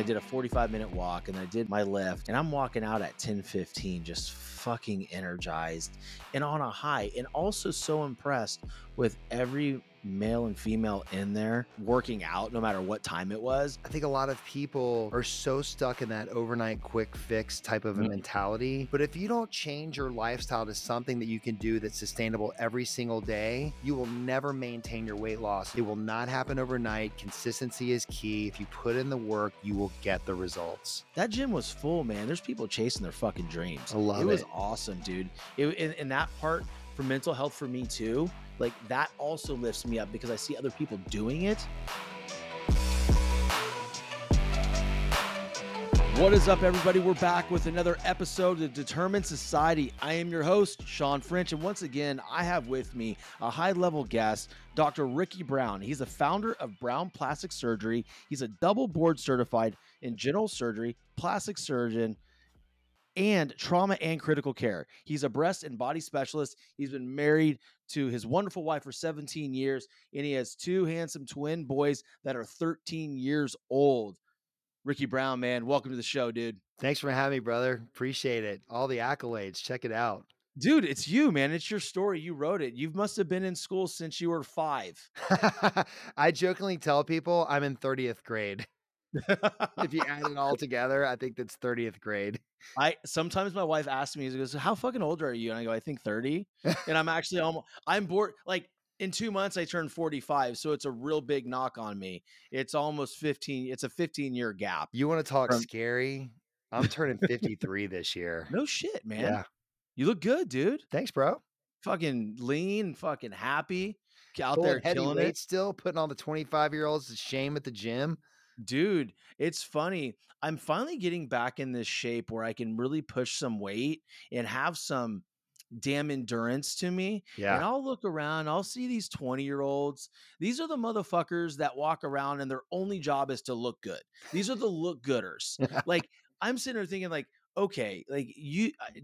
I did a 45-minute walk, and I did my lift, and I'm walking out at 10:15 just fucking energized and on a high, and also so impressed with every male and female in there working out no matter what time it was. I think a lot of people are so stuck in that overnight quick fix type of a mentality. But if you don't change your lifestyle to something that you can do that's sustainable every single day, you will never maintain your weight loss. It will not happen overnight. Consistency is key. If you put in the work, you will get the results. That gym was full, man. There's people chasing their fucking dreams. I love it. It was awesome, dude. In that part, for mental health for me too, like that also lifts me up because I see other people doing it. What is up, everybody? We're back with another episode of Determined Society. I am your host, Sean French. And once again, I have with me a high-level guest, Dr. Ricky Brown. He's the founder of Brown Plastic Surgery. He's a double board certified in general surgery, plastic surgeon, and trauma and critical care. He's a breast and body specialist. He's been married to his wonderful wife for 17 years, and he has two handsome twin boys that are 13 years old. Ricky Brown, man, welcome to the show, dude. Thanks for having me, brother. Appreciate it. All the accolades. Check it out. Dude, it's you, man. It's your story. You wrote it. You must have been in school since you were 5. I jokingly tell people I'm in 30th grade. If you add it all together, I think that's 30th grade. Sometimes my wife asks me, she goes, "How fucking old are you?" And I go, "I think 30." And I'm actually almost, I'm bored. Like in 2 months, I turned 45. So it's a real big knock on me. It's almost 15. It's a 15-year gap. You want to talk scary? I'm turning 53 this year. No shit, man. Yeah. You look good, dude. Thanks, bro. Fucking lean, fucking happy out there killing it. Still putting all the 25-year-olds to shame at the gym. Dude, it's funny. I'm finally getting back in this shape where I can really push some weight and have some damn endurance to me. Yeah. And I'll look around, I'll see these 20-year-olds. These are the motherfuckers that walk around and their only job is to look good. These are the look gooders. Like I'm sitting there thinking like, okay, like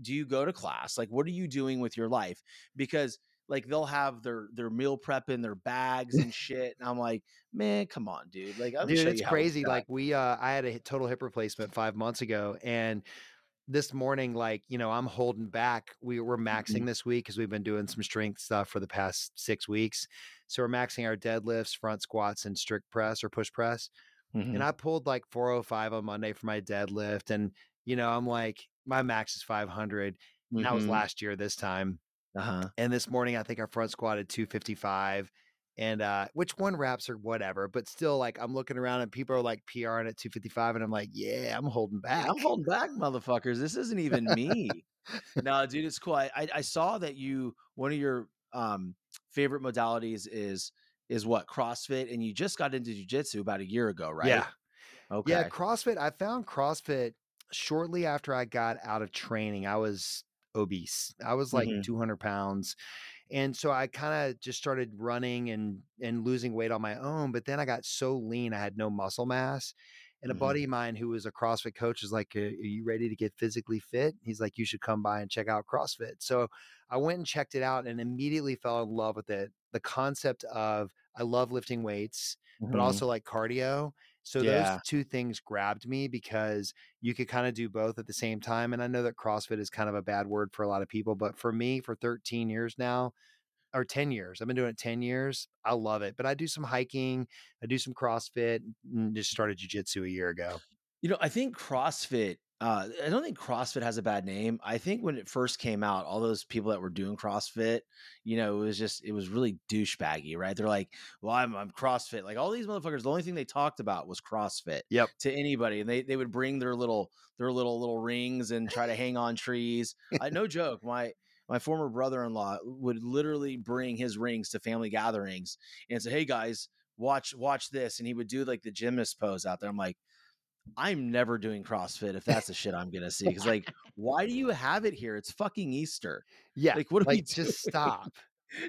do you go to class? Like, what are you doing with your life? Because like they'll have their meal prep in their bags and shit. And I'm like, man, come on, dude. Like, I'm dude, it's crazy. Like I had a total hip replacement 5 months ago. And this morning, like, you know, I'm holding back. We're maxing this week because we've been doing some strength stuff for the past 6 weeks. So we're maxing our deadlifts, front squats, and strict press or push press. And I pulled like 405 on Monday for my deadlift. And, you know, I'm like, my max is 500. And that was last year this time. And this morning, I think I front squatted 255 and, which one reps or whatever, but still like, I'm looking around and people are like PRing at 255 and I'm like, yeah, I'm holding back. I'm holding back, motherfuckers. This isn't even me. No, dude, it's cool. I saw that one of your, favorite modalities is what, CrossFit, and you just got into Jiu-Jitsu about a year ago, right? Yeah. Okay. Yeah. CrossFit. I found CrossFit shortly after I got out of training. I was obese. I was like 200 pounds. And so I kind of just started running and losing weight on my own. But then I got so lean, I had no muscle mass. And a buddy of mine who was a CrossFit coach is like, "Are you ready to get physically fit?" He's like, "You should come by and check out CrossFit." So I went and checked it out and immediately fell in love with it. The concept of, I love lifting weights, but also like cardio. So those two things grabbed me because you could kind of do both at the same time. And I know that CrossFit is kind of a bad word for a lot of people, but for me, for 13 years now, or 10 years, I've been doing it 10 years. I love it, but I do some hiking, I do some CrossFit, and just started Jiu-Jitsu a year ago. You know, I think CrossFit, I don't think CrossFit has a bad name. I think when it first came out, all those people that were doing CrossFit, you know, it was really douchebaggy, right? They're like, "Well, I'm CrossFit." Like all these motherfuckers, the only thing they talked about was CrossFit to anybody. And they would bring their little rings and try to hang on trees. No joke. My former brother-in-law would literally bring his rings to family gatherings and say, "Hey guys, watch this." And he would do like the gymnast pose out there. I'm like, I'm never doing CrossFit if that's the shit I'm going to see. Cause like, why do you have it here? It's fucking Easter. Yeah. Like, what do we just stop?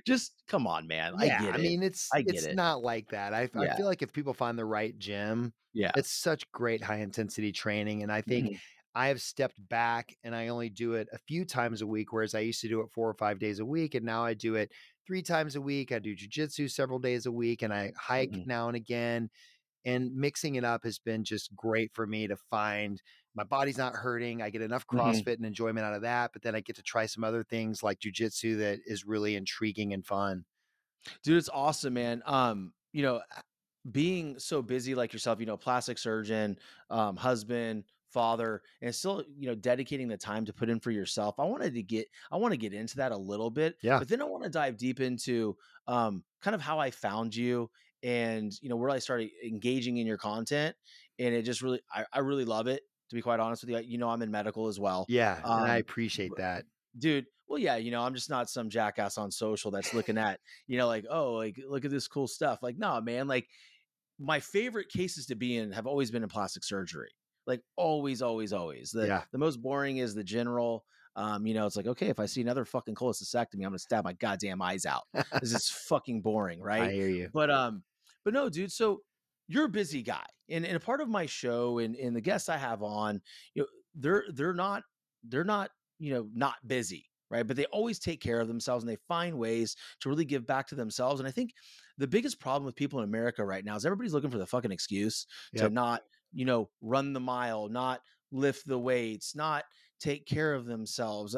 Just come on, man. Yeah, I get it. I mean, it's not like that. I feel like if people find the right gym, it's such great high intensity training. And I think I have stepped back and I only do it a few times a week. Whereas I used to do it 4 or 5 days a week. And now I do it 3 times a week. I do jiu-jitsu several days a week and I hike now and again. And mixing it up has been just great for me to find my body's not hurting. I get enough CrossFit and enjoyment out of that, but then I get to try some other things like jujitsu that is really intriguing and fun. Dude, it's awesome, man. You know, being so busy like yourself, you know, plastic surgeon, husband, father, and still, you know, dedicating the time to put in for yourself. I want to get into that a little bit, but then I want to dive deep into, kind of how I found you and, you know, where I started engaging in your content. And it just really, I really love it, to be quite honest with you. You know, I'm in medical as well. Yeah. And I appreciate that. Dude. Well, yeah, you know, I'm just not some jackass on social that's looking at, you know, like, oh, like, look at this cool stuff. Like, no, man, like my favorite cases to be in have always been in plastic surgery. Like always, always, always. The most boring is the general. You know, it's like, okay, if I see another fucking cholecystectomy, I'm going to stab my goddamn eyes out. This is fucking boring, right? I hear you. But no, dude, so you're a busy guy. And a part of my show and the guests I have on, you know, they're not, you know, not busy, right? But they always take care of themselves and they find ways to really give back to themselves. And I think the biggest problem with people in America right now is everybody's looking for the fucking excuse to not, you know, run the mile, not lift the weights, not take care of themselves.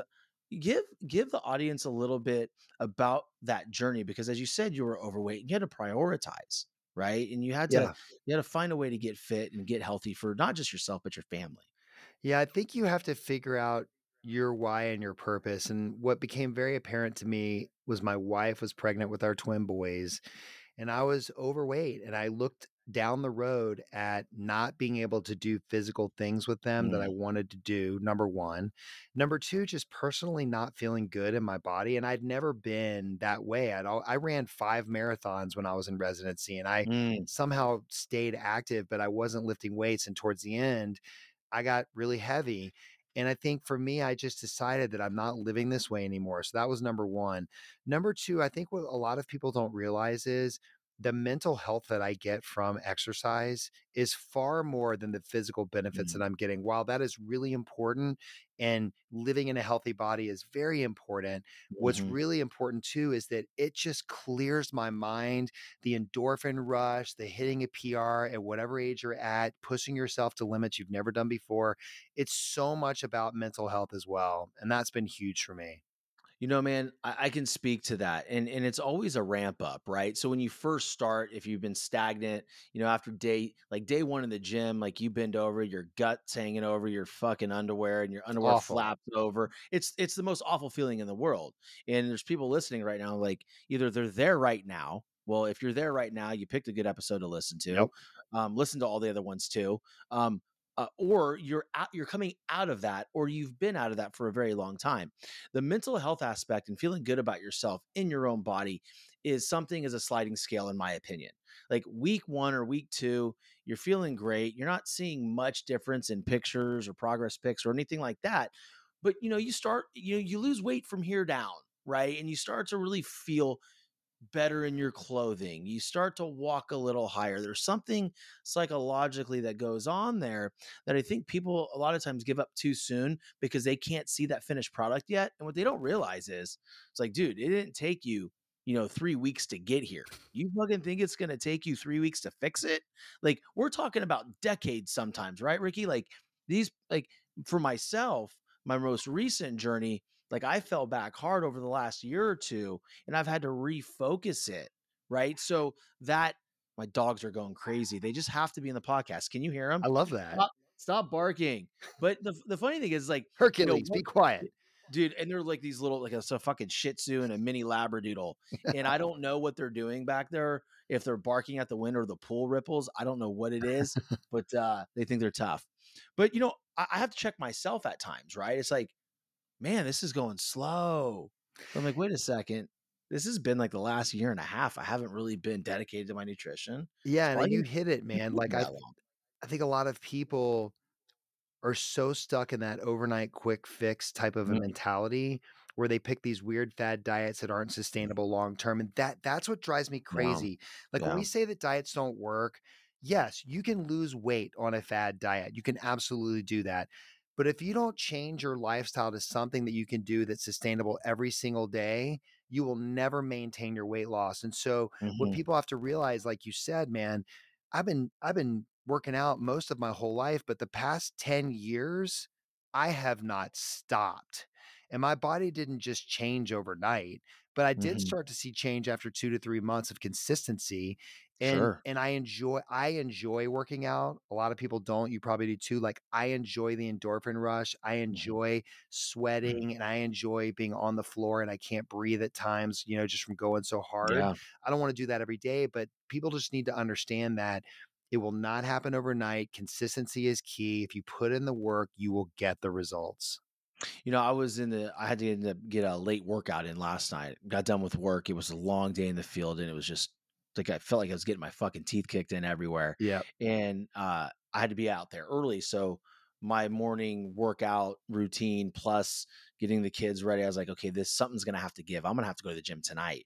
Give the audience a little bit about that journey, because as you said, you were overweight and you had to prioritize, right? And you had to find a way to get fit and get healthy for not just yourself, but your family. Yeah. I think you have to figure out your why and your purpose. And what became very apparent to me was my wife was pregnant with our twin boys and I was overweight, and I looked down the road at not being able to do physical things with them that I wanted to do. Number one. Number two, just personally not feeling good in my body. And I'd never been that way at all. I ran 5 marathons when I was in residency and I somehow stayed active, but I wasn't lifting weights. And towards the end, I got really heavy. And I think for me, I just decided that I'm not living this way anymore. So that was number one. Number two, I think what a lot of people don't realize is the mental health that I get from exercise is far more than the physical benefits that I'm getting. While that is really important and living in a healthy body is very important, what's really important too is that it just clears my mind. The endorphin rush, the hitting a PR at whatever age you're at, pushing yourself to limits you've never done before. It's so much about mental health as well. And that's been huge for me. You know, man, I can speak to that. And it's always a ramp up, right? So when you first start, if you've been stagnant, you know, after day one in the gym, like you bend over, your gut's hanging over your fucking underwear and your underwear flaps over. It's the most awful feeling in the world. And there's people listening right now, like either they're there right now. Well, if you're there right now, you picked a good episode to listen to. Yep. Listen to all the other ones too. Or you're coming out of that, or you've been out of that for a very long time. The mental health aspect and feeling good about yourself in your own body is something as a sliding scale, in my opinion. Like week one or week two, you're feeling great. You're not seeing much difference in pictures or progress pics or anything like that. But you know, you lose weight from here down, right? And you start to really feel better in your clothing. You start to walk a little higher. There's something psychologically that goes on there that I think people a lot of times give up too soon because they can't see that finished product yet. And what they don't realize is it's like, dude, it didn't take you, you know, 3 weeks to get here. You fucking think it's going to take you 3 weeks to fix it? Like we're talking about decades sometimes, right, Ricky? Like these, like for myself, my most recent journey, like I fell back hard over the last year or two and I've had to refocus it. Right. So that my dogs are going crazy. They just have to be in the podcast. Can you hear them? I love that. Stop barking. But the funny thing is like Hercules, you know, be quiet, dude. And they're like these little, like a fucking Shih Tzu and a mini Labradoodle. And I don't know what they're doing back there. If they're barking at the wind or the pool ripples, I don't know what it is, but they think they're tough. But you know, I have to check myself at times. Right. It's like, man, this is going slow. I'm like, wait a second. This has been like the last year and a half. I haven't really been dedicated to my nutrition. Yeah. So and you hit it, man. Like I think a lot of people are so stuck in that overnight quick fix type of a mentality where they pick these weird fad diets that aren't sustainable long-term. And that's what drives me crazy. Wow. Like when we say that diets don't work, yes, you can lose weight on a fad diet. You can absolutely do that. But if you don't change your lifestyle to something that you can do that's sustainable every single day, you will never maintain your weight loss. And so what people have to realize, like you said, man, I've been working out most of my whole life, but the past 10 years, I have not stopped. And my body didn't just change overnight, but I did start to see change after 2 to 3 months of consistency. And, and I enjoy working out. A lot of people don't, you probably do too. Like, I enjoy the endorphin rush. I enjoy sweating and I enjoy being on the floor and I can't breathe at times, you know, just from going so hard. Yeah. I don't want to do that every day, but people just need to understand that it will not happen overnight. Consistency is key. If you put in the work, you will get the results. You know, I had to get a late workout in last night. Got done with work. It was a long day in the field and it was just like, I felt like I was getting my fucking teeth kicked in everywhere. Yeah. And, I had to be out there early. So my morning workout routine plus getting the kids ready, I was like, okay, something's going to have to give. I'm going to have to go to the gym tonight.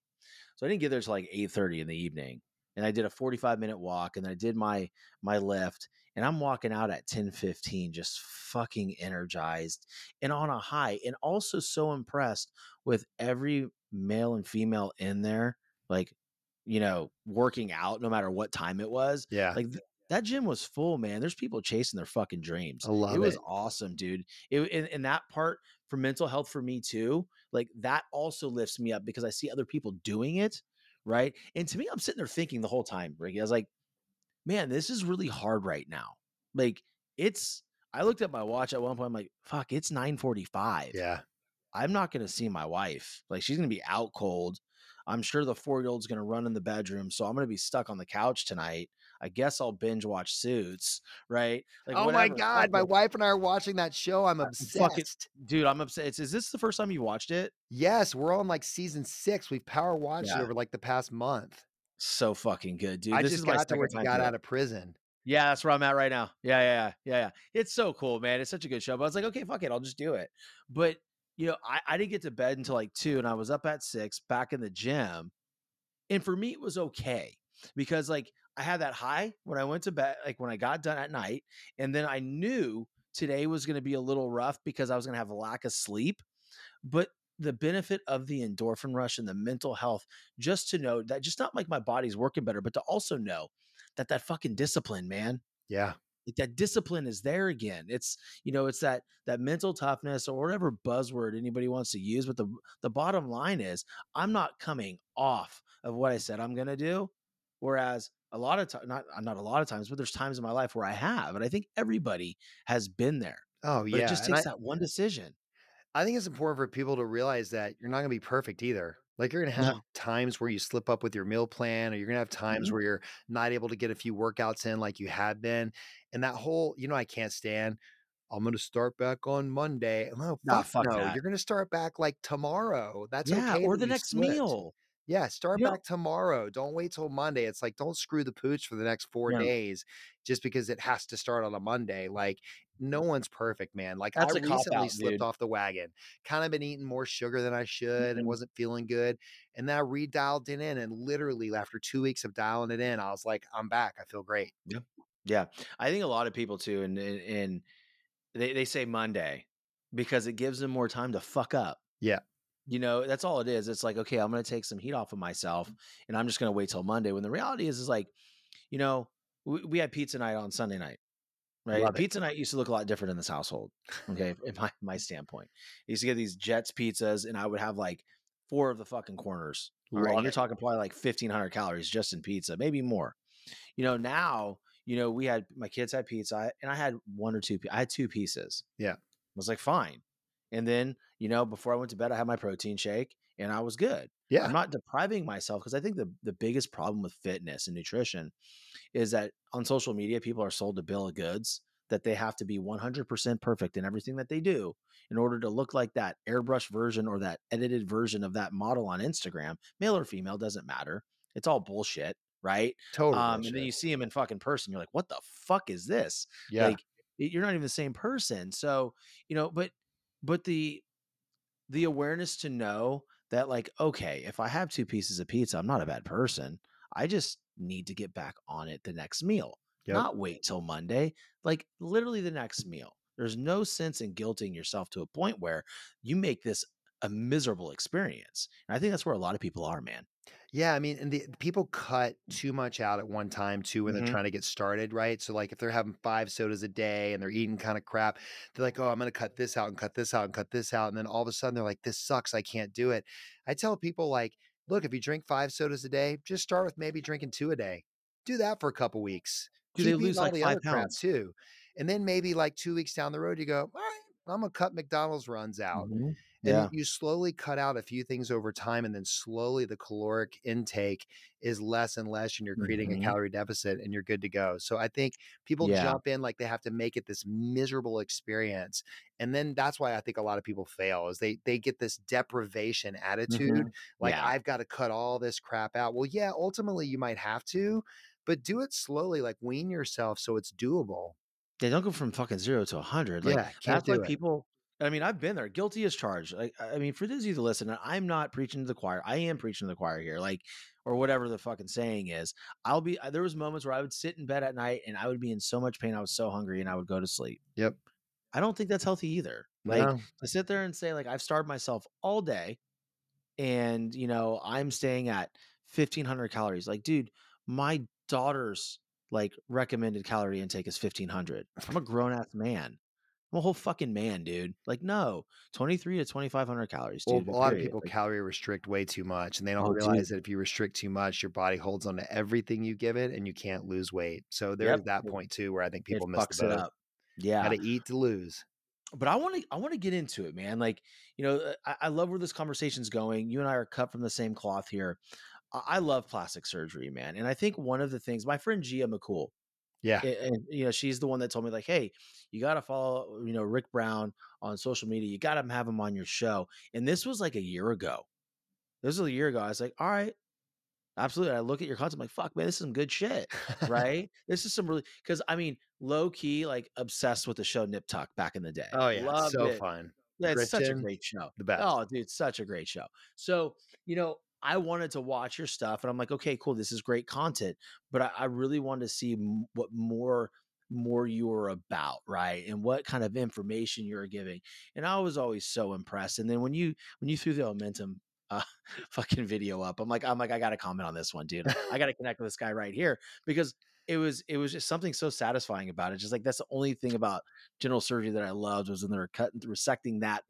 So I didn't get there till like 8:30 in the evening. And I did a 45-minute walk and I did my lift, and I'm walking out at 10:15, just fucking energized and on a high, and also so impressed with every male and female in there, like, you know, working out no matter what time it was. Yeah. Like that gym was full, man. There's people chasing their fucking dreams. I love it. It was awesome, dude. And that part for mental health for me too, like that also lifts me up because I see other people doing it. Right. And to me, I'm sitting there thinking the whole time, Ricky, I was like, man, this is really hard right now. Like I looked at my watch at one point. I'm like, fuck, it's 9:45. Yeah. I'm not going to see my wife. Like, she's going to be out cold. I'm sure the 4-year-old's going to run in the bedroom. So I'm going to be stuck on the couch tonight. I guess I'll binge watch Suits. Right. Like, oh whatever. My God. My wife and I are watching that show. I'm obsessed. Fucking, dude, I'm obsessed. Is this the first time you watched it? Yes. We're on like season 6. We've power watched it over like the past month. So fucking good, dude. I just got to where you got out of prison. Yeah, that's where I'm at right now. Yeah. It's so cool, man. It's such a good show. But I was like, okay, fuck it. I'll just do it. But you know, I didn't get to bed until like 2 and I was up at 6 back in the gym. And for me, it was okay because like I had that high when I went to bed, like when I got done at night. And then I knew today was going to be a little rough because I was going to have a lack of sleep, but the benefit of the endorphin rush and the mental health, just to know that just not like my body's working better, but to also know that fucking discipline, man. Yeah. That discipline is there again. It's, you know, it's that mental toughness or whatever buzzword anybody wants to use. But the bottom line is I'm not coming off of what I said I'm going to do. Whereas a lot of times, not a lot of times, but there's times in my life where I have, and I think everybody has been there. Oh yeah. It just takes that one decision. I think it's important for people to realize that you're not going to be perfect either. Like, you're going to have times where you slip up with your meal plan, or you're going to have times where you're not able to get a few workouts in like you had been. And that whole, you know, I can't stand, I'm going to start back on Monday. You're going to start back like tomorrow. That's okay. Or the next meal. Yeah. Start back tomorrow. Don't wait till Monday. It's like, don't screw the pooch for the next 4 days just because it has to start on a Monday. Like, no one's perfect, man. Like, that's I recently slipped off the wagon, kind of been eating more sugar than I should and wasn't feeling good. And then I redialed it in. And literally after 2 weeks of dialing it in, I was like, I'm back. I feel great. Yeah. Yeah. I think a lot of people too. And they say Monday because it gives them more time to fuck up. Yeah. You know, that's all it is. It's like, okay, I'm going to take some heat off of myself and I'm just going to wait till Monday. When the reality is like, you know, we had pizza night on Sunday night, right? Pizza night used to look a lot different in this household. Okay. In my standpoint, I used to get these Jets pizzas and I would have like 4 of the fucking corners. Right? And you're talking probably like 1,500 calories just in pizza, maybe more. You know, now, you know, my kids had pizza and I had 1 or 2. I had 2 pieces. Yeah. I was like, fine. And then, you know, before I went to bed, I had my protein shake and I was good. Yeah. I'm not depriving myself because I think the biggest problem with fitness and nutrition is that on social media, people are sold a bill of goods that they have to be 100% perfect in everything that they do in order to look like that airbrush version or that edited version of that model on Instagram, male or female, doesn't matter. It's all bullshit, right? Totally. And then you see them in fucking person. You're like, what the fuck is this? Yeah. Like, you're not even the same person. So, you know, but the awareness to know that, like, okay, if I have 2 pieces of pizza, I'm not a bad person. I just need to get back on it the next meal, not wait till Monday, like literally the next meal. There's no sense in guilting yourself to a point where you make this a miserable experience. And I think that's where a lot of people are, man. Yeah, I mean, and the people cut too much out at one time too when they're trying to get started, right? So like if they're having 5 sodas a day and they're eating kind of crap, they're like, "Oh, I'm going to cut this out and cut this out and cut this out." And then all of a sudden they're like, "This sucks, I can't do it." I tell people like, "Look, if you drink 5 sodas a day, just start with maybe drinking 2 a day. Do that for a couple weeks. Do they Keep eating lose all like the five other crap pounds? too." And then maybe like 2 weeks down the road you go, "All right, I'm going to cut McDonald's runs out." Mhm. And Yeah. you slowly cut out a few things over time, and then slowly the caloric intake is less and less, and you're creating a Mhm. calorie deficit, and you're good to go. So I think people Yeah. jump in like they have to make it this miserable experience, and then that's why I think a lot of people fail is they get this deprivation attitude, Mhm. like Yeah. I've got to cut all this crap out. Well, yeah, ultimately you might have to, but do it slowly, like wean yourself so it's doable. They don't go from fucking 0 to 100. Like Yeah, can't that's why do it. people. I mean, I've been there, guilty as charged. Like, I mean, for those of you that listen, and I'm not preaching to the choir. I am preaching to the choir here, like, or whatever the fucking saying is. There was moments where I would sit in bed at night and I would be in so much pain. I was so hungry and I would go to sleep. Yep. I don't think that's healthy either. Like No. to sit there and say, like, I've starved myself all day, and I'm staying at 1,500 calories. Like, dude, my daughter's like recommended calorie intake is 1,500. I'm a grown ass man. I'm a whole fucking man, dude. Like, no, 23 to 2,500 calories, Well, dude. a lot of Period. people Like, calorie restrict way too much, and they don't oh, realize dude. that if you restrict too much, your body holds on to everything you give it and you can't lose weight. So there Yep. is that It, point too where I think it people miss the fucks it boat. up. Got Yeah. to eat to lose. But I want to get into it, man. Like, I love where this conversation's going. You and I are cut from the same cloth here. I love plastic surgery, man. And I think one of the things, my friend Gia McCool, Yeah. and she's the one that told me, like, hey, you got to follow Rick Brown on social media. You got to have him on your show. And this was like a year ago. I was like, all right, absolutely. I look at your content, I'm like, fuck, man, this is some good shit, right? This is some really, because I mean, low key, like, obsessed with the show Nip Tuck back in the day. Oh yeah, Loved so it. fun. Yeah, it's such a Christian, great show. the best. Oh, dude, such a great show. So, I wanted to watch your stuff, and I'm like, okay, cool, this is great content, but I really wanted to see what more you were about, right? And what kind of information you were giving. And I was always so impressed. And then when you threw the momentum fucking video up, I'm like, I got to comment on this one, dude. I got to connect with this guy right here, because it was just something so satisfying about it. Just like, that's the only thing about general surgery that I loved was when they were cutting, resecting that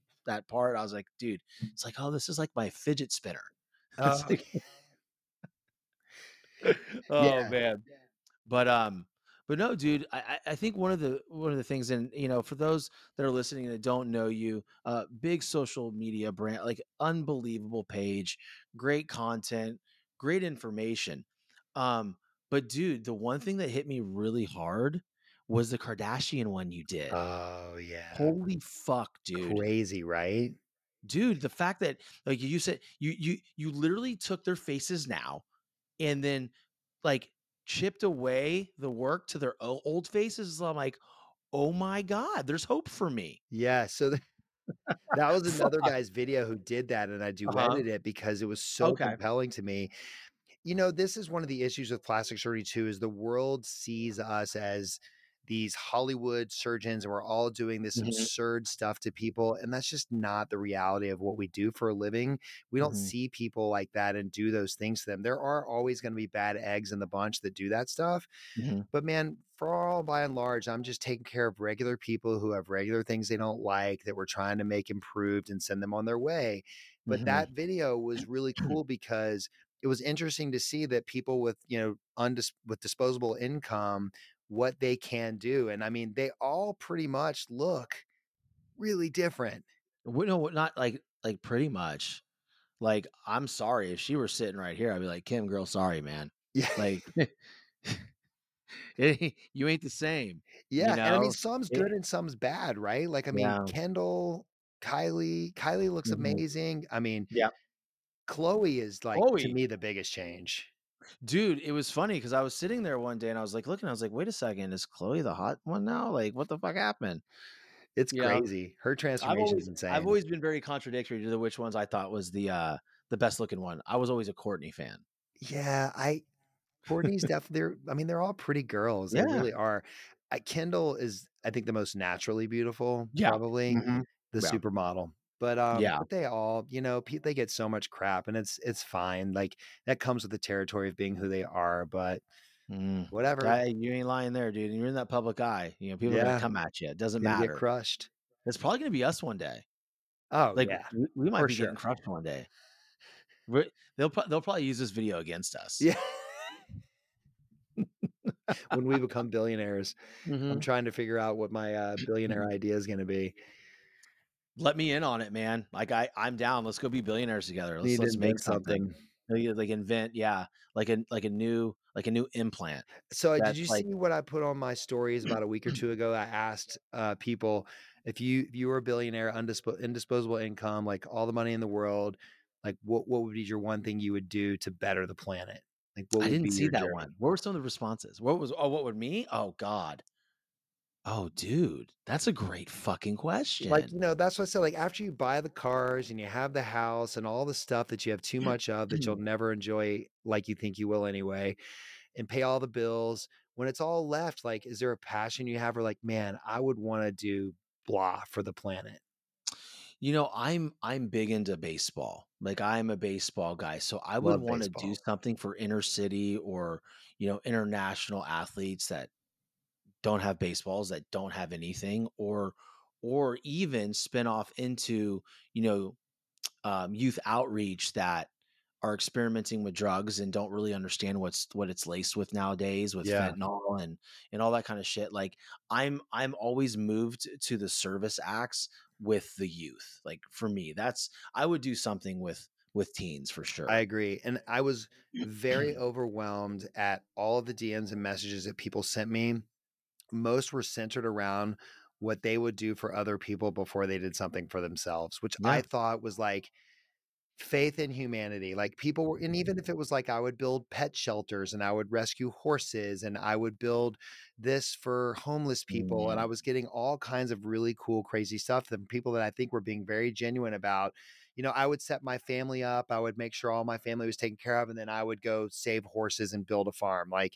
part. I was like, dude, it's like, oh, this is like my fidget spinner. It's Oh like, oh yeah. man. But no, dude, I think one of the things, and for those that are listening that don't know you, big social media brand, like, unbelievable page, great content, great information. Um, But dude, the one thing that hit me really hard was the Kardashian one you did. Oh yeah. Holy fuck, dude. Crazy, right? Dude, the fact that, like you said, you literally took their faces now and then like chipped away the work to their old faces. I'm like, oh my god, there's hope for me. Yeah. So that was another Fuck. guy's video who did that, and I uh-huh duetted it because it was so okay compelling to me. This is one of the issues with plastic surgery too, is the world sees us as these Hollywood surgeons, and we're all doing this Mhm. absurd stuff to people. And that's just not the reality of what we do for a living. We don't Mhm. see people like that and do those things to them. There are always going to be bad eggs in the bunch that do that stuff. Mhm. But man, for all by and large, I'm just taking care of regular people who have regular things they don't like that we're trying to make improved and send them on their way. But that Mhm. video was really cool because it was interesting to see that people with, with disposable income, what they can do. And I mean, they all pretty much look really different. No, not like pretty much. Like, I'm sorry, if she were sitting right here, I'd be like, Kim, girl, sorry, man. Yeah. Like, you ain't the same, you And I mean, know? some's It- good and some's bad, right? Like, I mean, yeah. Kendall, Kylie looks Mhm. amazing. I mean, Yeah. Chloe is like, to Chloe, me, the biggest change. dude, it was funny because I was sitting there one day and I was like looking, I was like, wait a second, is Chloe the hot one now? Like, what the fuck happened? It's You know, crazy. Her I've transformation is always I've insane. always been very contradictory to the which ones I thought was the best looking one. I was always a Courtney fan. Yeah. Courtney's definitely, I mean, they're all pretty girls. They Yeah. really are. Kendall is, I think, the most naturally beautiful, Yeah. probably Mhm. the Yeah. supermodel. But but they all, they get so much crap, and it's fine. Like, that comes with the territory of being who they are. But whatever, you ain't lying there, dude. And you're in that public eye. People are gonna come at you. It doesn't matter. Get crushed. It's probably gonna be us one day. Oh, like we might be getting crushed one day. They'll probably use this video against us. Yeah. When we become billionaires, I'm trying to figure out what my billionaire idea is going to be. Let me in on it, man. Like, I'm down. Let's go be billionaires together. Let's make something. Like, invent, like a new implant. So did you see what I put on my stories about a week or two ago? I asked people, if you were a billionaire, indisposable income, like all the money in the world, like what would be your one thing you would do to better the planet? Like, what would I didn't see that journey? One. What were some of the responses? What would me? Oh God. Oh, dude, that's a great fucking question. Like, that's what I said. Like, after you buy the cars and you have the house and all the stuff that you have too much of that you'll never enjoy like you think you will anyway, and pay all the bills, when it's all left, like, is there a passion you have? Or like, man, I would want to do blah for the planet. I'm big into baseball. Like, I'm a baseball guy. So I would want to do something for inner city or, international athletes that don't have baseballs, that don't have anything, or even spin off into, youth outreach that are experimenting with drugs and don't really understand what it's laced with nowadays, with fentanyl and all that kind of shit. Like, I'm always moved to the service acts with the youth. Like, for me, I would do something with teens for sure. I agree. And I was very overwhelmed at all of the DMs and messages that people sent me. Most were centered around what they would do for other people before they did something for themselves, which I thought was like faith in humanity. Like, people were, and even if it was like, I would build pet shelters and I would rescue horses and I would build this for homeless people. And I was getting all kinds of really cool, crazy stuff from people that I think were being very genuine about, I would set my family up. I would make sure all my family was taken care of. And then I would go save horses and build a farm. Like,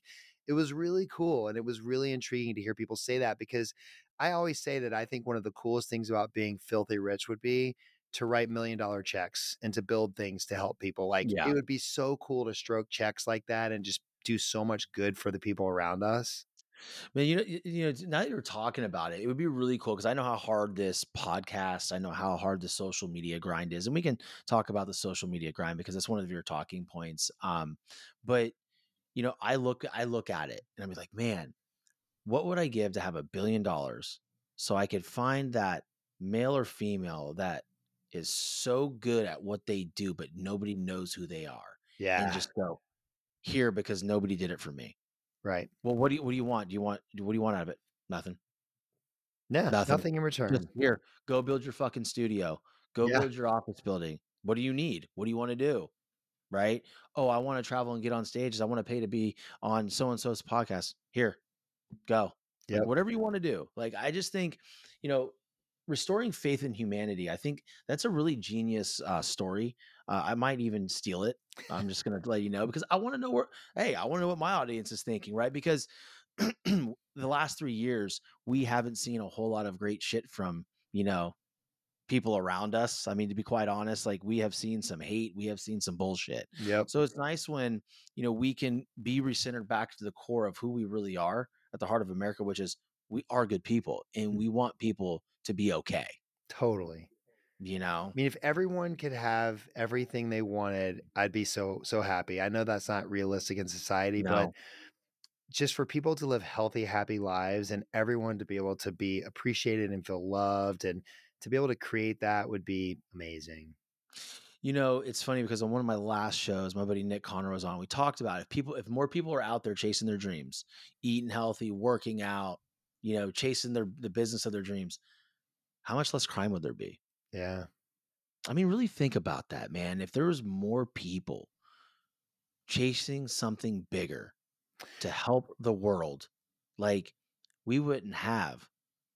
it was really cool. And it was really intriguing to hear people say that, because I always say that I think one of the coolest things about being filthy rich would be to write $1 million checks and to build things to help people. Like, it would be so cool to stroke checks like that and just do so much good for the people around us. Man, now that you're talking about it, it would be really cool, because I know how hard this podcast, I know how hard the social media grind is, and we can talk about the social media grind because that's one of your talking points. But I look at it and I'm like, man, what would I give to have $1 billion so I could find that male or female that is so good at what they do, but nobody knows who they are. Yeah. And just go here because nobody did it for me. Right. Well, what do you want? What do you want out of it? Nothing. No, nothing in return. Just here, go build your fucking studio. Go build your office building. What do you need? What do you want to do? Right. Oh, I want to travel and get on stages. I want to pay to be on so-and-so's podcast. Here, go. Yeah. Like, whatever you want to do. Like, I just think, restoring faith in humanity. I think that's a really genius story. I might even steal it. I'm just going to let you know, because I want to know I want to know what my audience is thinking, right? Because the last 3 years, we haven't seen a whole lot of great shit from, people around us. I mean, to be quite honest, like, we have seen some hate, we have seen some bullshit. Yep. So it's nice when, we can be recentered back to the core of who we really are at the heart of America, which is we are good people and we want people to be okay. Totally. I mean, if everyone could have everything they wanted, I'd be so, so happy. I know that's not realistic in society, but just for people to live healthy, happy lives and everyone to be able to be appreciated and feel loved and to be able to create that would be amazing. It's funny because on one of my last shows, my buddy Nick Connor was on, we talked about if more people are out there chasing their dreams, eating healthy, working out, chasing the business of their dreams, how much less crime would there be? Yeah. I mean, really think about that, man. If there was more people chasing something bigger to help the world, like, we wouldn't have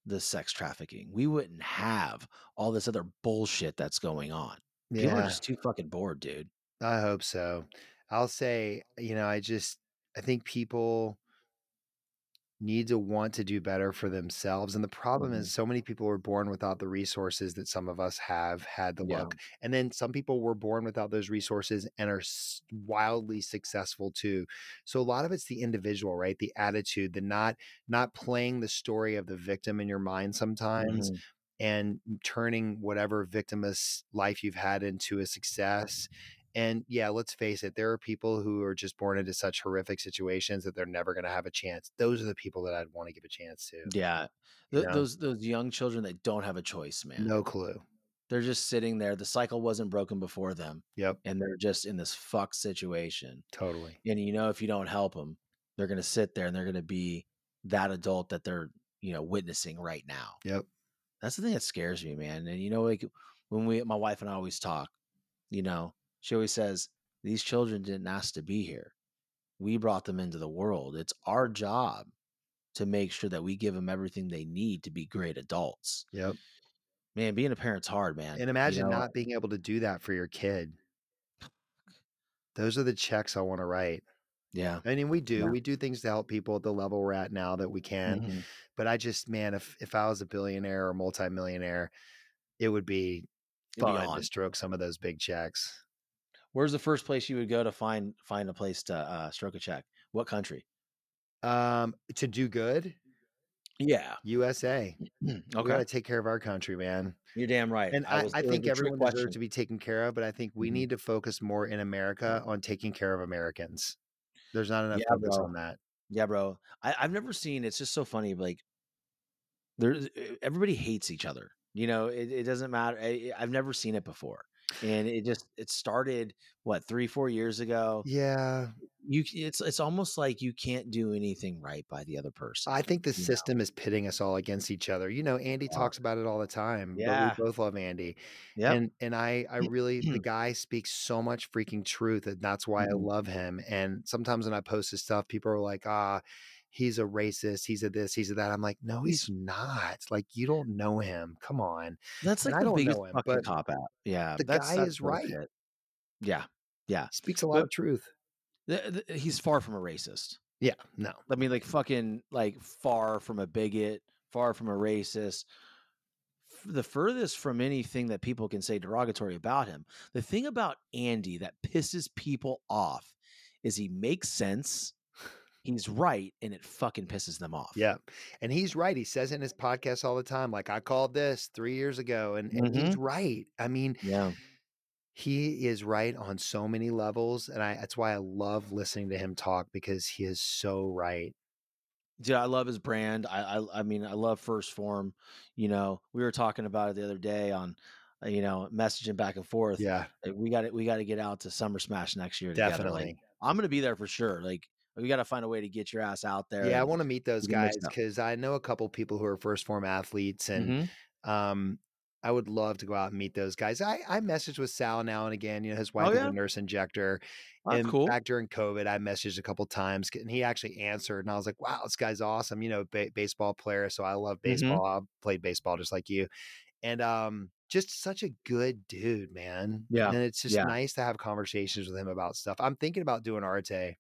the sex trafficking. We wouldn't have all this other bullshit that's going on. Yeah. People are just too fucking bored, dude. I hope so. I'll say, I think people need to want to do better for themselves. And the problem is so many people were born without the resources that some of us have had the luck. And then some people were born without those resources and are wildly successful too. So a lot of it's the individual, right? The attitude, the not playing the story of the victim in your mind sometimes and turning whatever victimless life you've had into a success. And yeah, let's face it, there are people who are just born into such horrific situations that they're never going to have a chance. Those are the people that I'd want to give a chance to. Yeah. Those young children that don't have a choice, man. No clue. They're just sitting there. The cycle wasn't broken before them. Yep. And they're just in this fucked situation. Totally. And you know, if you don't help them, they're going to sit there and they're going to be that adult that they're, you know, witnessing right now. Yep. That's the thing that scares me, man. And you know, like when my wife and I always talk, you know, she always says, these children didn't ask to be here. We brought them into the world. It's our job to make sure that we give them everything they need to be great adults. Yep. Man, being a parent's hard, man. And imagine not being able to do that for your kid. Those are the checks I want to write. Yeah. I mean, we do things to help people at the level we're at now that we can. Mm-hmm. But I just, man, if I was a billionaire or multimillionaire, it would be fun to stroke some of those big checks. Where's the first place you would go to find a place to stroke a check? What country? To do good? Yeah. USA. Okay. We got to take care of our country, man. You're damn right. And I think everyone deserves to be taken care of, but I think we need to focus more in America on taking care of Americans. There's not enough focus on that. Yeah, bro. I've never seen, it's just so funny. Like everybody hates each other. You know, it doesn't matter. I've never seen it before. And it started what, 3-4 years ago. Yeah. It's almost like you can't do anything right by the other person. I think the system is pitting us all against each other. You know, Andy talks about it all the time. Yeah. But we both love Andy. Yeah. And I really, the guy speaks so much freaking truth, and that's why I love him. And sometimes when I post his stuff, people are like, he's a racist. He's a this, he's a that. I'm like, no, he's not. Like, you don't know him. Come on. That's like, I don't know him, but cop out. Yeah. The guy is right. Yeah. Yeah. Speaks a lot of truth. He's far from a racist. Yeah. No. I mean, like fucking like far from a bigot, far from a racist, the furthest from anything that people can say derogatory about him. The thing about Andy that pisses people off is he makes sense. He's right, and it fucking pisses them off. Yeah. And he's right. He says in his podcast all the time, like, I called this 3 years ago, and he's right. I mean, he is right on so many levels. And that's why I love listening to him talk, because he is so right. Dude, I love his brand. I mean, I love First Form. You know, we were talking about it the other day on, you know, messaging back and forth. Yeah. Like, we got to get out to Summer Smash next year. Definitely. Like, I'm going to be there for sure. Like, we got to find a way to get your ass out there. Yeah, I want to meet those guys, because I know a couple of people who are First Form athletes, and I would love to go out and meet those guys. I message with Sal now and again. You know, his wife is a nurse injector. And cool. Back during COVID, I messaged a couple of times, and he actually answered. And I was like, wow, this guy's awesome. You know, baseball player. So I love baseball. I played baseball just like you. And just such a good dude, man. Yeah. And it's just nice to have conversations with him about stuff. I'm thinking about doing Arte.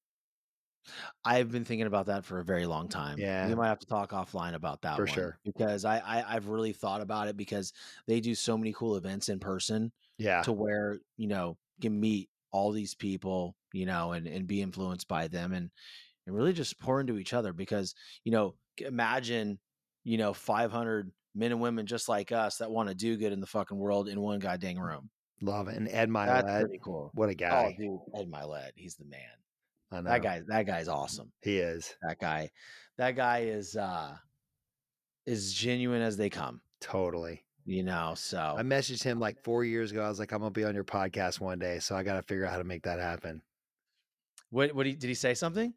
I've been thinking about that for a very long time. Yeah. We might have to talk offline about that for sure. Because I've really thought about it, because they do so many cool events in person. Yeah. To where, you know, you can meet all these people, you know, and be influenced by them and really just pour into each other, because, you know, imagine, you know, 500 men and women just like us that want to do good in the fucking world in one goddamn room. Love it. And Ed Mylett. That's pretty cool. What a guy. Oh, dude, Ed Mylett. He's the man. I know. That guy's awesome. He is. That guy is as genuine as they come. Totally. You know, so I messaged him like 4 years ago. I was like, I'm gonna be on your podcast one day, so I gotta figure out how to make that happen. Did he say something?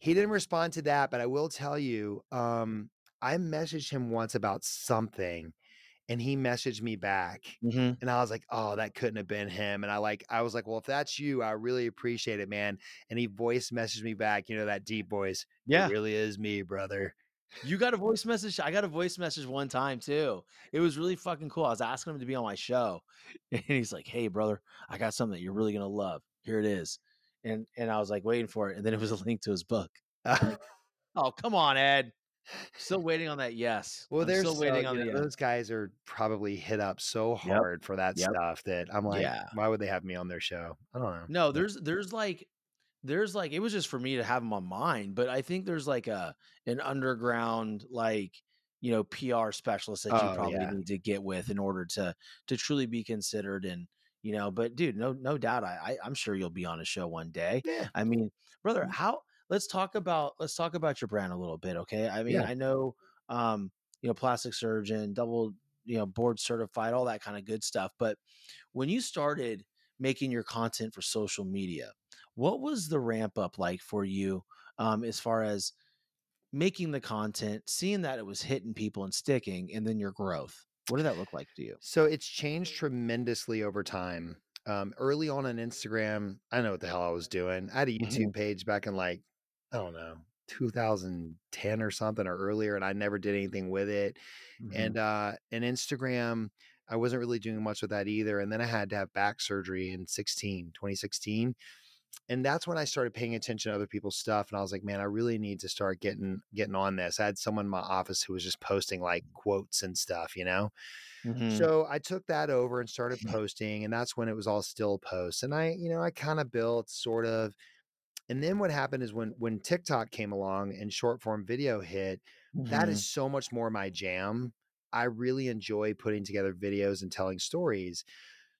He didn't respond to that, but I will tell you, I messaged him once about something. And he messaged me back, and I was like, "Oh, that couldn't have been him." And I was like, "Well, if that's you, I really appreciate it, man." And he voice messaged me back, you know, that deep voice. Yeah, it really is me, brother. You got a voice message. I got a voice message one time too. It was really fucking cool. I was asking him to be on my show, and he's like, "Hey, brother, I got something that you're really gonna love. Here it is." And I was like waiting for it, and then it was a link to his book. I Oh, come on, Ed. Still waiting on that. Yes. Well, they're still waiting on that. Those guys are probably hit up so hard for that stuff that I'm like, why would they have me on their show? I don't know. No, there's like, it was just for me to have them on mine, but I think there's like an underground, like, you know, PR specialist that you probably need to get with in order to truly be considered. And, you know, but dude, no doubt. I'm sure you'll be on a show one day. Yeah. I mean, brother, let's talk about your brand a little bit. Okay. I mean, I know, you know, plastic surgeon, double, you know, board certified, all that kind of good stuff. But when you started making your content for social media, what was the ramp up like for you? As far as making the content, seeing that it was hitting people and sticking, and then your growth, what did that look like to you? So it's changed tremendously over time. Early on Instagram, I don't know what the hell I was doing. I had a YouTube page back in like, I don't know, 2010 or something or earlier. And I never did anything with it. And Instagram, I wasn't really doing much with that either. And then I had to have back surgery in 2016. And that's when I started paying attention to other people's stuff. And I was like, man, I really need to start getting on this. I had someone in my office who was just posting like quotes and stuff, you know? So I took that over and started posting. And that's when it was all still posts. And I kind of built sort of. And then what happened is when TikTok came along and short form video hit, that is so much more my jam. I really enjoy putting together videos and telling stories.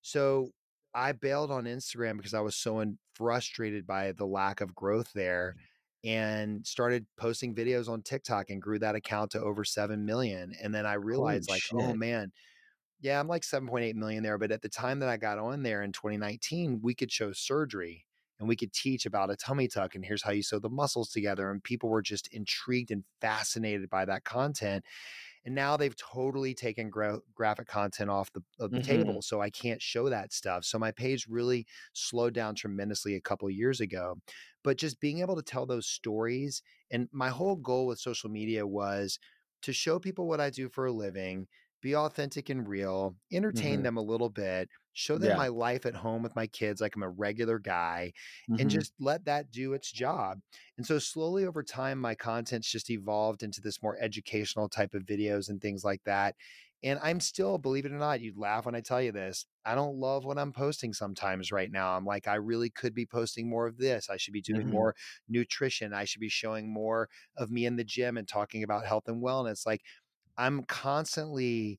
So I bailed on Instagram because I was so frustrated by the lack of growth there, and started posting videos on TikTok and grew that account to over 7 million. And then I realized oh man, I'm like 7.8 million there. But at the time that I got on there in 2019, we could show surgery. And we could teach about a tummy tuck and here's how you sew the muscles together. And people were just intrigued and fascinated by that content. And now they've totally taken graphic content off the table. So I can't show that stuff. So my page really slowed down tremendously a couple of years ago. But just being able to tell those stories. And my whole goal with social media was to show people what I do for a living, be authentic and real, entertain them a little bit, show them my life at home with my kids, like I'm a regular guy, and just let that do its job. And so slowly over time, my content's just evolved into this more educational type of videos and things like that. And I'm still, believe it or not, you'd laugh when I tell you this, I don't love what I'm posting sometimes right now. I'm like, I really could be posting more of this. I should be doing more nutrition. I should be showing more of me in the gym and talking about health and wellness. Like I'm constantly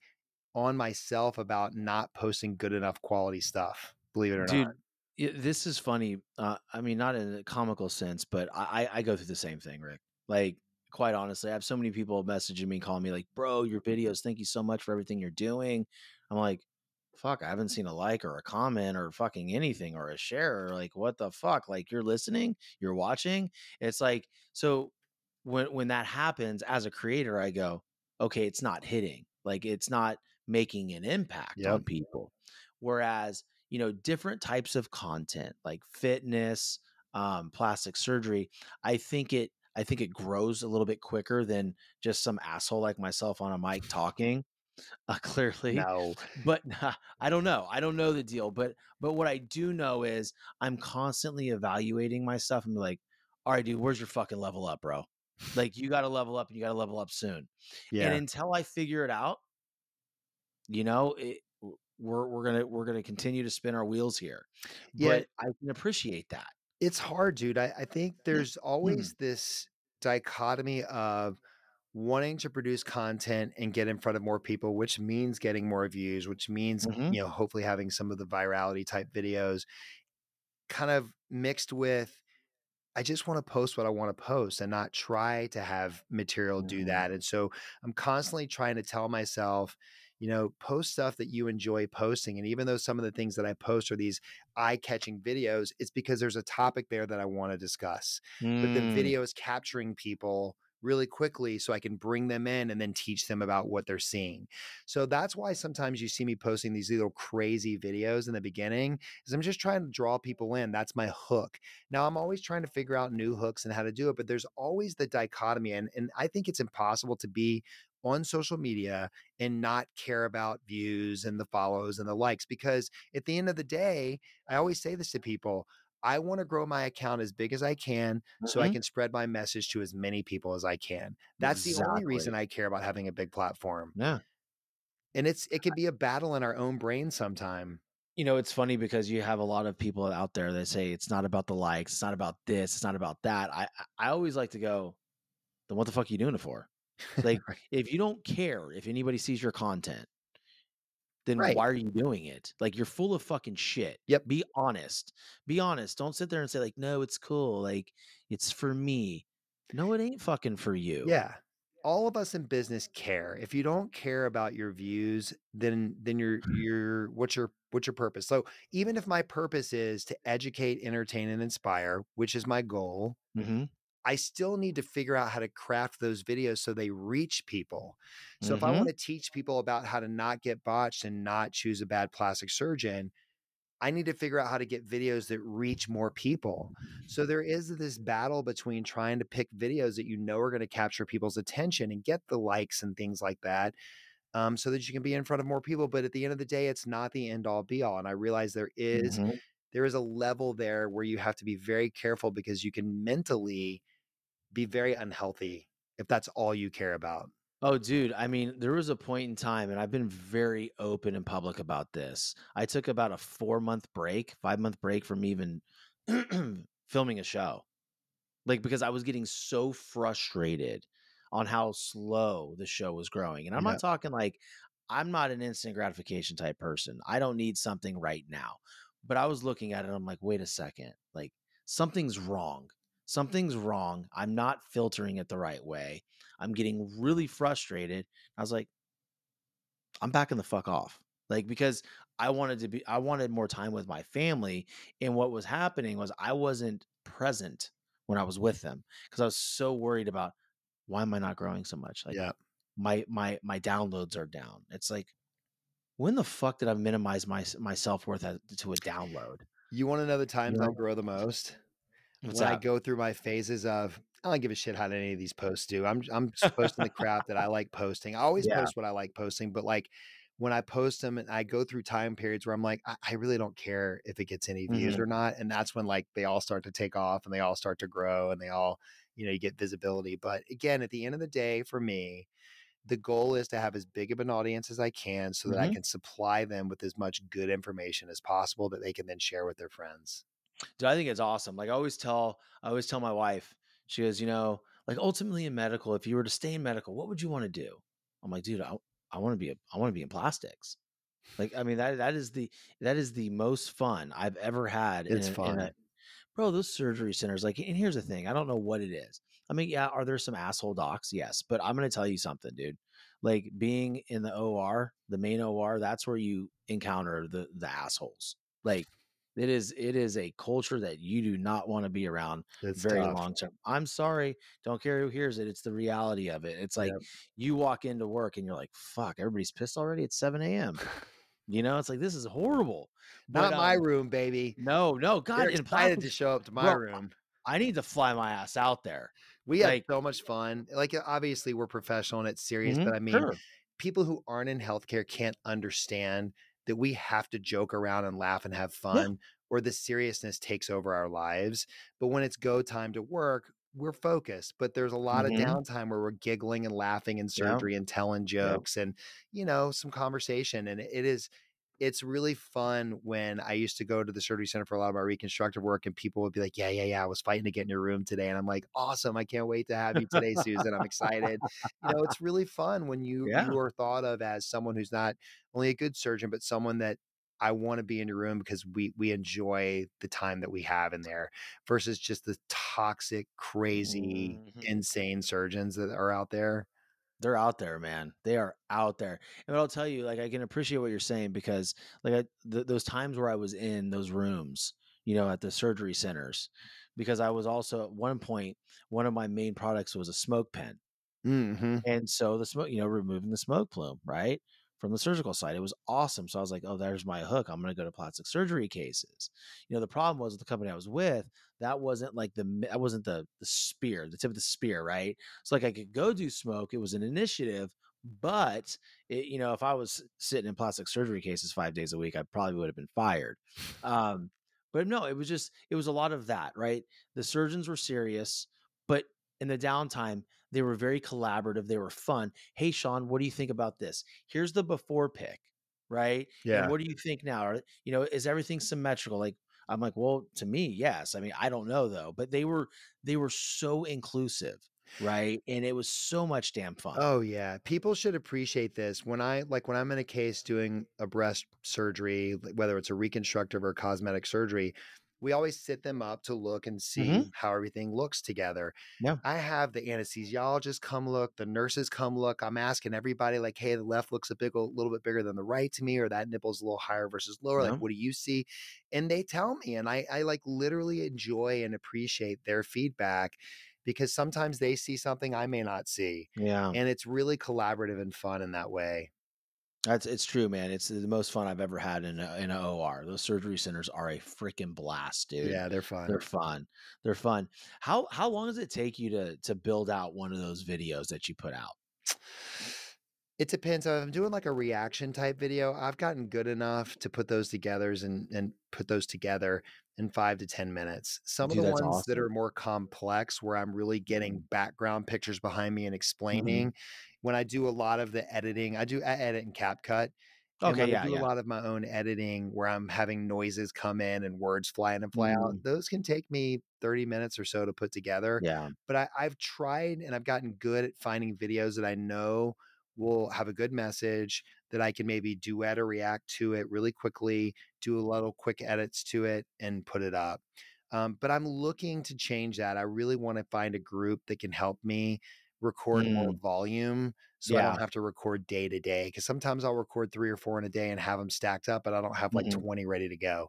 on myself about not posting good enough quality stuff, believe it or not. Dude, this is funny. I mean, not in a comical sense, but I go through the same thing, Rick. Like, quite honestly, I have so many people messaging me, calling me like, bro, your videos, thank you so much for everything you're doing. I'm like, fuck, I haven't seen a like or a comment or fucking anything or a share. Or like, what the fuck? Like, you're listening, you're watching. It's like, so when that happens as a creator, I go, okay, it's not hitting. Like, it's not making an impact on people. Whereas, you know, different types of content like fitness, plastic surgery, I think it grows a little bit quicker than just some asshole like myself on a mic talking. Clearly, no. But I don't know. I don't know the deal. But what I do know is I'm constantly evaluating my stuff and be like, all right, dude, where's your fucking level up, bro? Like, you got to level up and you got to level up soon. Yeah. And until I figure it out, you know, we're gonna continue to spin our wheels here. Yeah, but I can appreciate that. It's hard, dude. I think there's always this dichotomy of wanting to produce content and get in front of more people, which means getting more views, which means you know, hopefully having some of the virality type videos, kind of mixed with I just want to post what I want to post and not try to have material do that. And so I'm constantly trying to tell myself, you know, post stuff that you enjoy posting. And even though some of the things that I post are these eye-catching videos, it's because there's a topic there that I want to discuss. But the video is capturing people really quickly so I can bring them in and then teach them about what they're seeing. So that's why sometimes you see me posting these little crazy videos in the beginning, is I'm just trying to draw people in. That's my hook. Now I'm always trying to figure out new hooks and how to do it, but there's always the dichotomy. And I think it's impossible to be on social media and not care about views and the follows and the likes, because at the end of the day, I always say this to people, I want to grow my account as big as I can so I can spread my message to as many people as I can. That's the only reason I care about having a big platform. Yeah. And it can be a battle in our own brain sometime. You know, it's funny because you have a lot of people out there that say it's not about the likes, it's not about this, it's not about that. I always like to go, then what the fuck are you doing it for? Like, right. If you don't care if anybody sees your content, then why are you doing it? Like, you're full of fucking shit. Yep. Be honest. Be honest. Don't sit there and say, like, no, it's cool. Like, it's for me. No, it ain't fucking for you. Yeah. All of us in business care. If you don't care about your views, then what's your purpose? So even if my purpose is to educate, entertain, and inspire, which is my goal, I still need to figure out how to craft those videos so they reach people. So if I want to teach people about how to not get botched and not choose a bad plastic surgeon, I need to figure out how to get videos that reach more people. So there is this battle between trying to pick videos that you know are going to capture people's attention and get the likes and things like that, so that you can be in front of more people. But at the end of the day, it's not the end all be all. And I realize there is a level there where you have to be very careful, because you can mentally be very unhealthy if that's all you care about. Oh, dude. I mean, there was a point in time, and I've been very open and public about this. I took about a 5 month break from even filming a show. Like, because I was getting so frustrated on how slow the show was growing. And I'm not talking like, I'm not an instant gratification type person. I don't need something right now. But I was looking at it, and I'm like, wait a second. Like, something's wrong. Something's wrong. I'm not filtering it the right way. I'm getting really frustrated. I was like, I'm backing the fuck off. Like, because I wanted more time with my family. And what was happening was I wasn't present when I was with them, because I was so worried about, why am I not growing so much? Like, my downloads are down. It's like, when the fuck did I minimize my self-worth to a download? You want to know the times I grow the most? I go through my phases of, I don't give a shit how any of these posts do. I'm just posting the crap that I like posting. I always post what I like posting, but like when I post them, and I go through time periods where I'm like, I really don't care if it gets any views or not. And that's when like they all start to take off and they all start to grow and they all, you know, you get visibility. But again, at the end of the day, for me, the goal is to have as big of an audience as I can so that I can supply them with as much good information as possible that they can then share with their friends. Dude, I think it's awesome. Like, I always tell my wife, she goes, you know, like, ultimately in medical, if you were to stay in medical, what would you want to do? I'm like, dude, I want to be in plastics. Like, I mean, that is the most fun I've ever had. It's fun. Bro, those surgery centers, like, and here's the thing. I don't know what it is. I mean, yeah. Are there some asshole docs? Yes. But I'm going to tell you something, dude, like being in the OR, the main OR, that's where you encounter the assholes. Like, It is a culture that you do not want to be around. It's very long term. I'm sorry. Don't care who hears it. It's the reality of it. It's like you walk into work and you're like, fuck, everybody's pissed already. It's 7 a.m. You know, it's like, this is horrible. Not my room, baby. No. God, I'm excited to show up to my room. I need to fly my ass out there. We had so much fun. Like, obviously we're professional and it's serious, but I mean, people who aren't in healthcare can't understand that we have to joke around and laugh and have fun or the seriousness takes over our lives. But when it's go time to work, we're focused, but there's a lot of downtime where we're giggling and laughing in surgery and telling jokes and, you know, some conversation. And it's really fun. When I used to go to the surgery center for a lot of my reconstructive work, and people would be like, yeah, I was fighting to get in your room today. And I'm like, awesome. I can't wait to have you today, Susan. I'm excited. You know, it's really fun when you are thought of as someone who's not only a good surgeon, but someone that I want to be in your room because we enjoy the time that we have in there versus just the toxic, crazy, insane surgeons that are out there. They're out there, man. They are out there. And I'll tell you, like, I can appreciate what you're saying because, like, those times where I was in those rooms, you know, at the surgery centers, because I was also at one point, one of my main products was a smoke pen. And so the smoke, you know, removing the smoke plume, right? From the surgical side, it was awesome. So I was like, oh, there's my hook. I'm going to go to plastic surgery cases. You know, the problem was with the company I was with, that wasn't the spear, the tip of the spear, right? So like I could go do smoke. It was an initiative, but it, you know, if I was sitting in plastic surgery cases 5 days a week, I probably would have been fired. But no, it was just, it was a lot of that, right? The surgeons were serious, but in the downtime, they were very collaborative. They were fun. Hey, Sean, what do you think about this? Here's the before pic, right? Yeah. And what do you think now? Or, you know, is everything symmetrical? Like, I'm like, well, to me, yes. I mean, I don't know though, but they were so inclusive. Right. And it was so much damn fun. Oh yeah. People should appreciate this. When I'm in a case doing a breast surgery, whether it's a reconstructive or cosmetic surgery, we always sit them up to look and see how everything looks together. Yeah. I have the anesthesiologist come look, the nurses come look. I'm asking everybody like, hey, the left looks a little bit bigger than the right to me, or that nipple's a little higher versus lower. Yeah. Like, what do you see? And they tell me, and I like literally enjoy and appreciate their feedback, because sometimes they see something I may not see. Yeah. And it's really collaborative and fun in that way. It's true, man. It's the most fun I've ever had in an OR. Those surgery centers are a freaking blast, dude. Yeah, they're fun. They're fun. How long does it take you to build out one of those videos that you put out? It depends. I'm doing like a reaction type video. I've gotten good enough to put those together and put those together in 5 to 10 minutes. Some of the ones awesome. That are more complex, where I'm really getting background pictures behind me and explaining. When I do a lot of the editing, I edit in CapCut. Okay, and I do a lot of my own editing where I'm having noises come in and words fly in and fly out. Those can take me 30 minutes or so to put together. Yeah, but I've tried and I've gotten good at finding videos that I know will have a good message that I can maybe duet or react to it really quickly, do a little quick edits to it and put it up. But I'm looking to change that. I really want to find a group that can help me record more volume so I don't have to record day to day. Because sometimes I'll record 3 or 4 in a day and have them stacked up, but I don't have like 20 ready to go.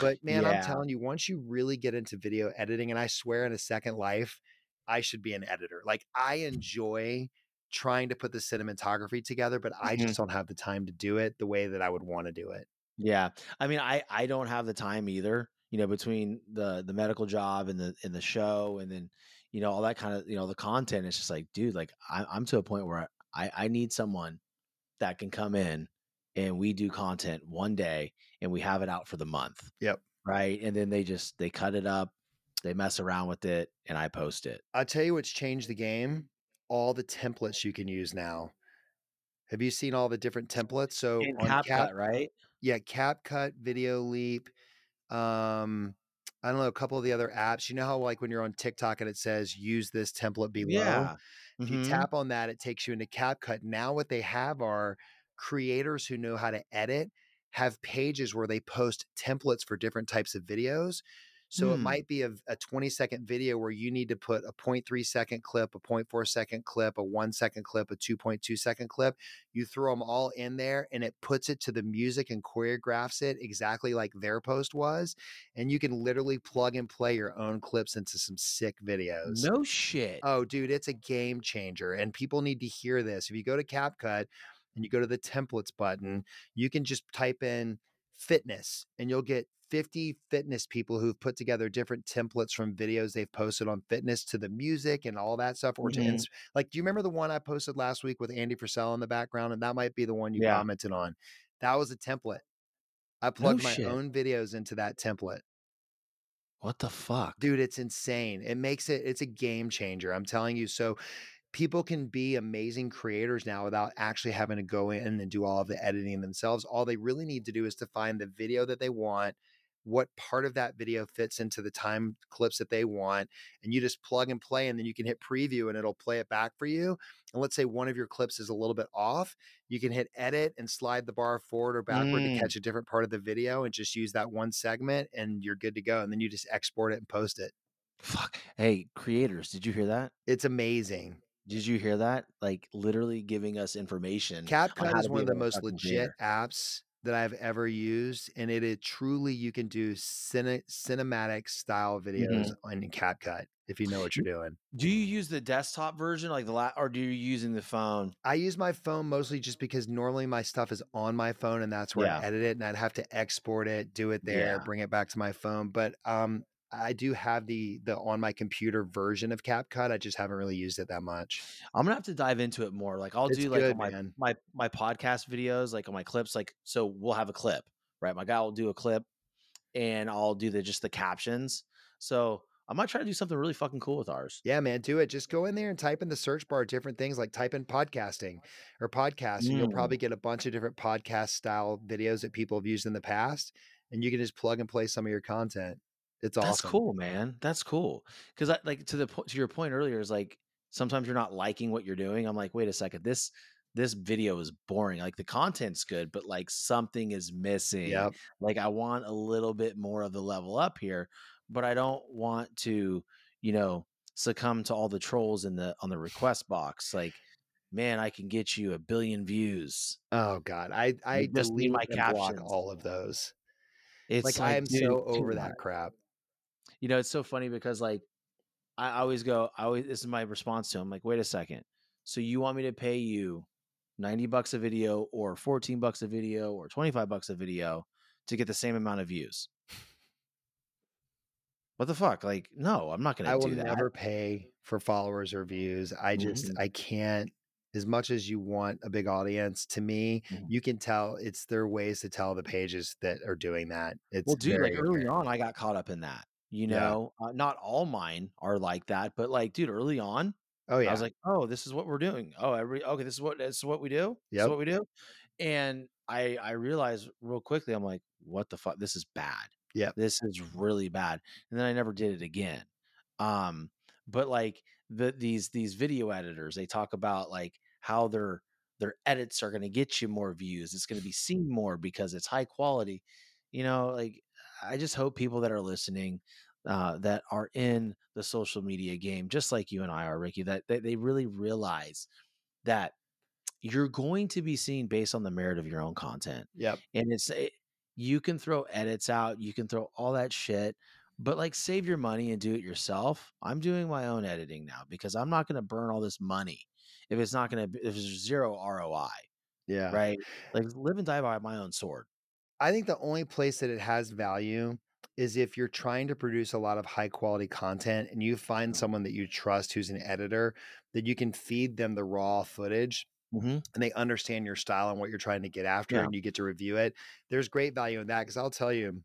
But man, I'm telling you, once you really get into video editing, and I swear in a second life, I should be an editor. Like I enjoy trying to put the cinematography together, but I just don't have the time to do it the way that I would want to do it. Yeah. I mean, I don't have the time either, you know, between the medical job and the show, and then, you know, all that kind of, you know, the content. It's just like, dude, like I'm to a point where I need someone that can come in and we do content one day and we have it out for the month. Yep. Right. And then they cut it up, they mess around with it, and I post it. I'll tell you what's changed the game. All the templates you can use now. Have you seen all the different templates? So on CapCut, right? Yeah, CapCut, Video Leap. I don't know, a couple of the other apps. You know how like when you're on TikTok and it says use this template below? Yeah. If you tap on that, it takes you into CapCut. Now what they have are creators who know how to edit have pages where they post templates for different types of videos. So it might be a 20-second video where you need to put a 0.3-second clip, a 0.4-second clip, a 1-second clip, a 2.2-second clip. You throw them all in there and it puts it to the music and choreographs it exactly like their post was. And you can literally plug and play your own clips into some sick videos. No shit. Oh, dude, it's a game changer. And people need to hear this. If you go to CapCut and you go to the templates button, you can just type in fitness and you'll get 50 fitness people who've put together different templates from videos they've posted on fitness to the music and all that stuff. Or to like, do you remember the one I posted last week with Andy Purcell in the background? And that might be the one you commented on. That was a template. I plugged my own videos into that template. What the fuck? Dude, it's insane. It's a game changer. I'm telling you. So people can be amazing creators now without actually having to go in and do all of the editing themselves. All they really need to do is to find the video that they want, what part of that video fits into the time clips that they want. And you just plug and play, and then you can hit preview and it'll play it back for you. And let's say one of your clips is a little bit off. You can hit edit and slide the bar forward or backward to catch a different part of the video and just use that one segment and you're good to go. And then you just export it and post it. Fuck. Hey, creators, did you hear that? It's amazing. Did you hear that? Like literally giving us information. CapCut is one of the most legit apps that I've ever used. And it is truly, you can do cinematic style videos on CapCut if you know what you're doing. Do you use the desktop version like or do you using the phone? I use my phone mostly just because normally my stuff is on my phone and that's where I edit it, and I'd have to export it, do it there, bring it back to my phone. But I do have the on my computer version of CapCut. I just haven't really used it that much. I'm gonna have to dive into it more. Like I'll do like my podcast videos, like on my clips. Like, so we'll have a clip, right? My guy will do a clip and I'll do the just the captions. So I might try to do something really fucking cool with ours. Yeah, man, do it. Just go in there and type in the search bar different things, like type in podcasting or podcast, and you'll probably get a bunch of different podcast style videos that people have used in the past, and you can just plug and play some of your content. It's awesome. That's cool, man. That's cool. Because like to your point earlier is like sometimes you're not liking what you're doing. I'm like, wait a second, this video is boring. Like the content's good, but like something is missing. Yep. Like I want a little bit more of the level up here, but I don't want to, you know, succumb to all the trolls in the, on the request box. Like, man, I can get you 1 billion views. Oh God. I delete my captions, all of those. It's like I am so over that crap. You know, it's so funny because like, I always, this is my response to him. Like, wait a second. So you want me to pay you $90 a video or $14 a video or $25 a video to get the same amount of views? What the fuck? Like, no, I'm not going to do that. I will never pay for followers or views. I just, I can't, as much as you want a big audience, to me, you can tell it's their ways to tell the pages that are doing that. It's early on, I got caught up in that, you know, not all mine are like that, but like, dude, early on, I was like, oh, this is what we're doing. Oh, okay. This is what we do. This is what we do. And I realized real quickly, I'm like, what the fuck? This is bad. Yeah, this is really bad. And then I never did it again. But like these video editors, they talk about like how their edits are going to get you more views. It's going to be seen more because it's high quality. You know, like I just hope people that are listening that are in the social media game, just like you and I are, Ricky, that they really realize that you're going to be seen based on the merit of your own content. Yep. And you can throw edits out. You can throw all that shit, but like save your money and do it yourself. I'm doing my own editing now because I'm not going to burn all this money if it's not going to, if there's zero ROI. Yeah. Right. Like live and die by my own sword. I think the only place that it has value is if you're trying to produce a lot of high quality content and you find someone that you trust, who's an editor, that you can feed them the raw footage. And they understand your style and what you're trying to get after, and you get to review it. There's great value in that, because I'll tell you,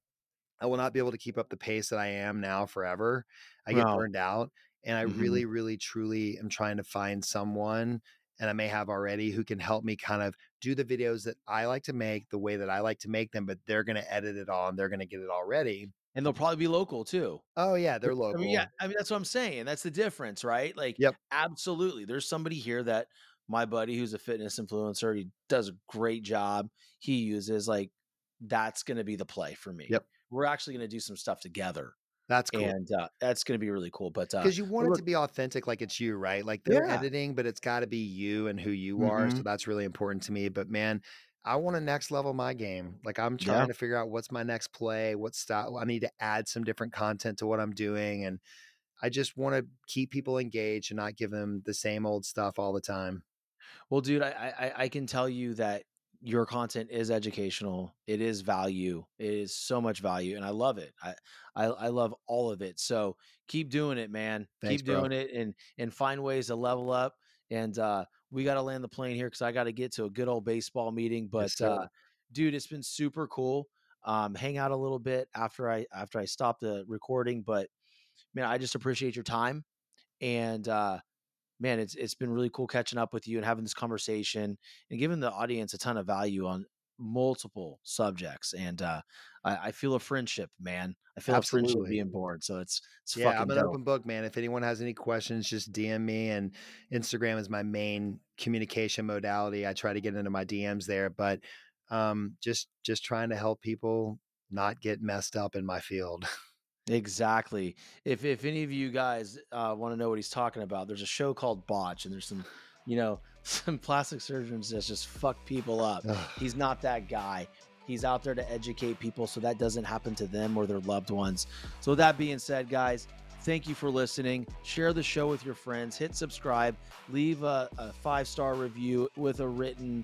I will not be able to keep up the pace that I am now forever. I get burned out, and I really, really, truly am trying to find someone, and I may have already, who can help me kind of do the videos that I like to make the way that I like to make them, but they're going to edit it all and they're going to get it all ready. And they'll probably be local too. Oh yeah. They're local. I mean, that's what I'm saying. That's the difference, right? Like, absolutely. There's somebody here that, my buddy, who's a fitness influencer, he does a great job. He uses like, that's going to be the play for me. Yep. We're actually going to do some stuff together. That's cool. And that's going to be really cool. But because you want it to be authentic, like it's you, right? Like they're editing, but it's got to be you and who you are. So that's really important to me. But man, I want to next level my game. Like I'm trying to figure out what's my next play, what style. I need to add some different content to what I'm doing. And I just want to keep people engaged and not give them the same old stuff all the time. Well, dude, I can tell you that your content is educational. It is value. It is so much value. And I love it. I love all of it. So keep doing it, man. Thanks, keep doing it and find ways to level up. And we got to land the plane here because I got to get to a good old baseball meeting. But yes, dude, it's been super cool. Hang out a little bit after I stop the recording. But man, I just appreciate your time. And man, it's been really cool catching up with you and having this conversation and giving the audience a ton of value on multiple subjects. And I feel a friendship, man. I feel a friendship being born. So it's fucking I'm an open book, man. If anyone has any questions, just DM me, and Instagram is my main communication modality. I try to get into my DMs there, but just trying to help people not get messed up in my field. Exactly. If any of you guys want to know what he's talking about, there's a show called Botch, and there's some plastic surgeons that just fuck people up. He's not that guy. He's out there to educate people so that doesn't happen to them or their loved ones. So with that being said, guys, thank you for listening. Share the show with your friends. Hit subscribe. Leave a 5-star review with a written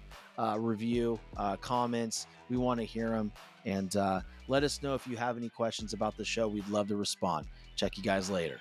review, comments. We want to hear them. And let us know if you have any questions about the show. We'd love to respond. Check you guys later.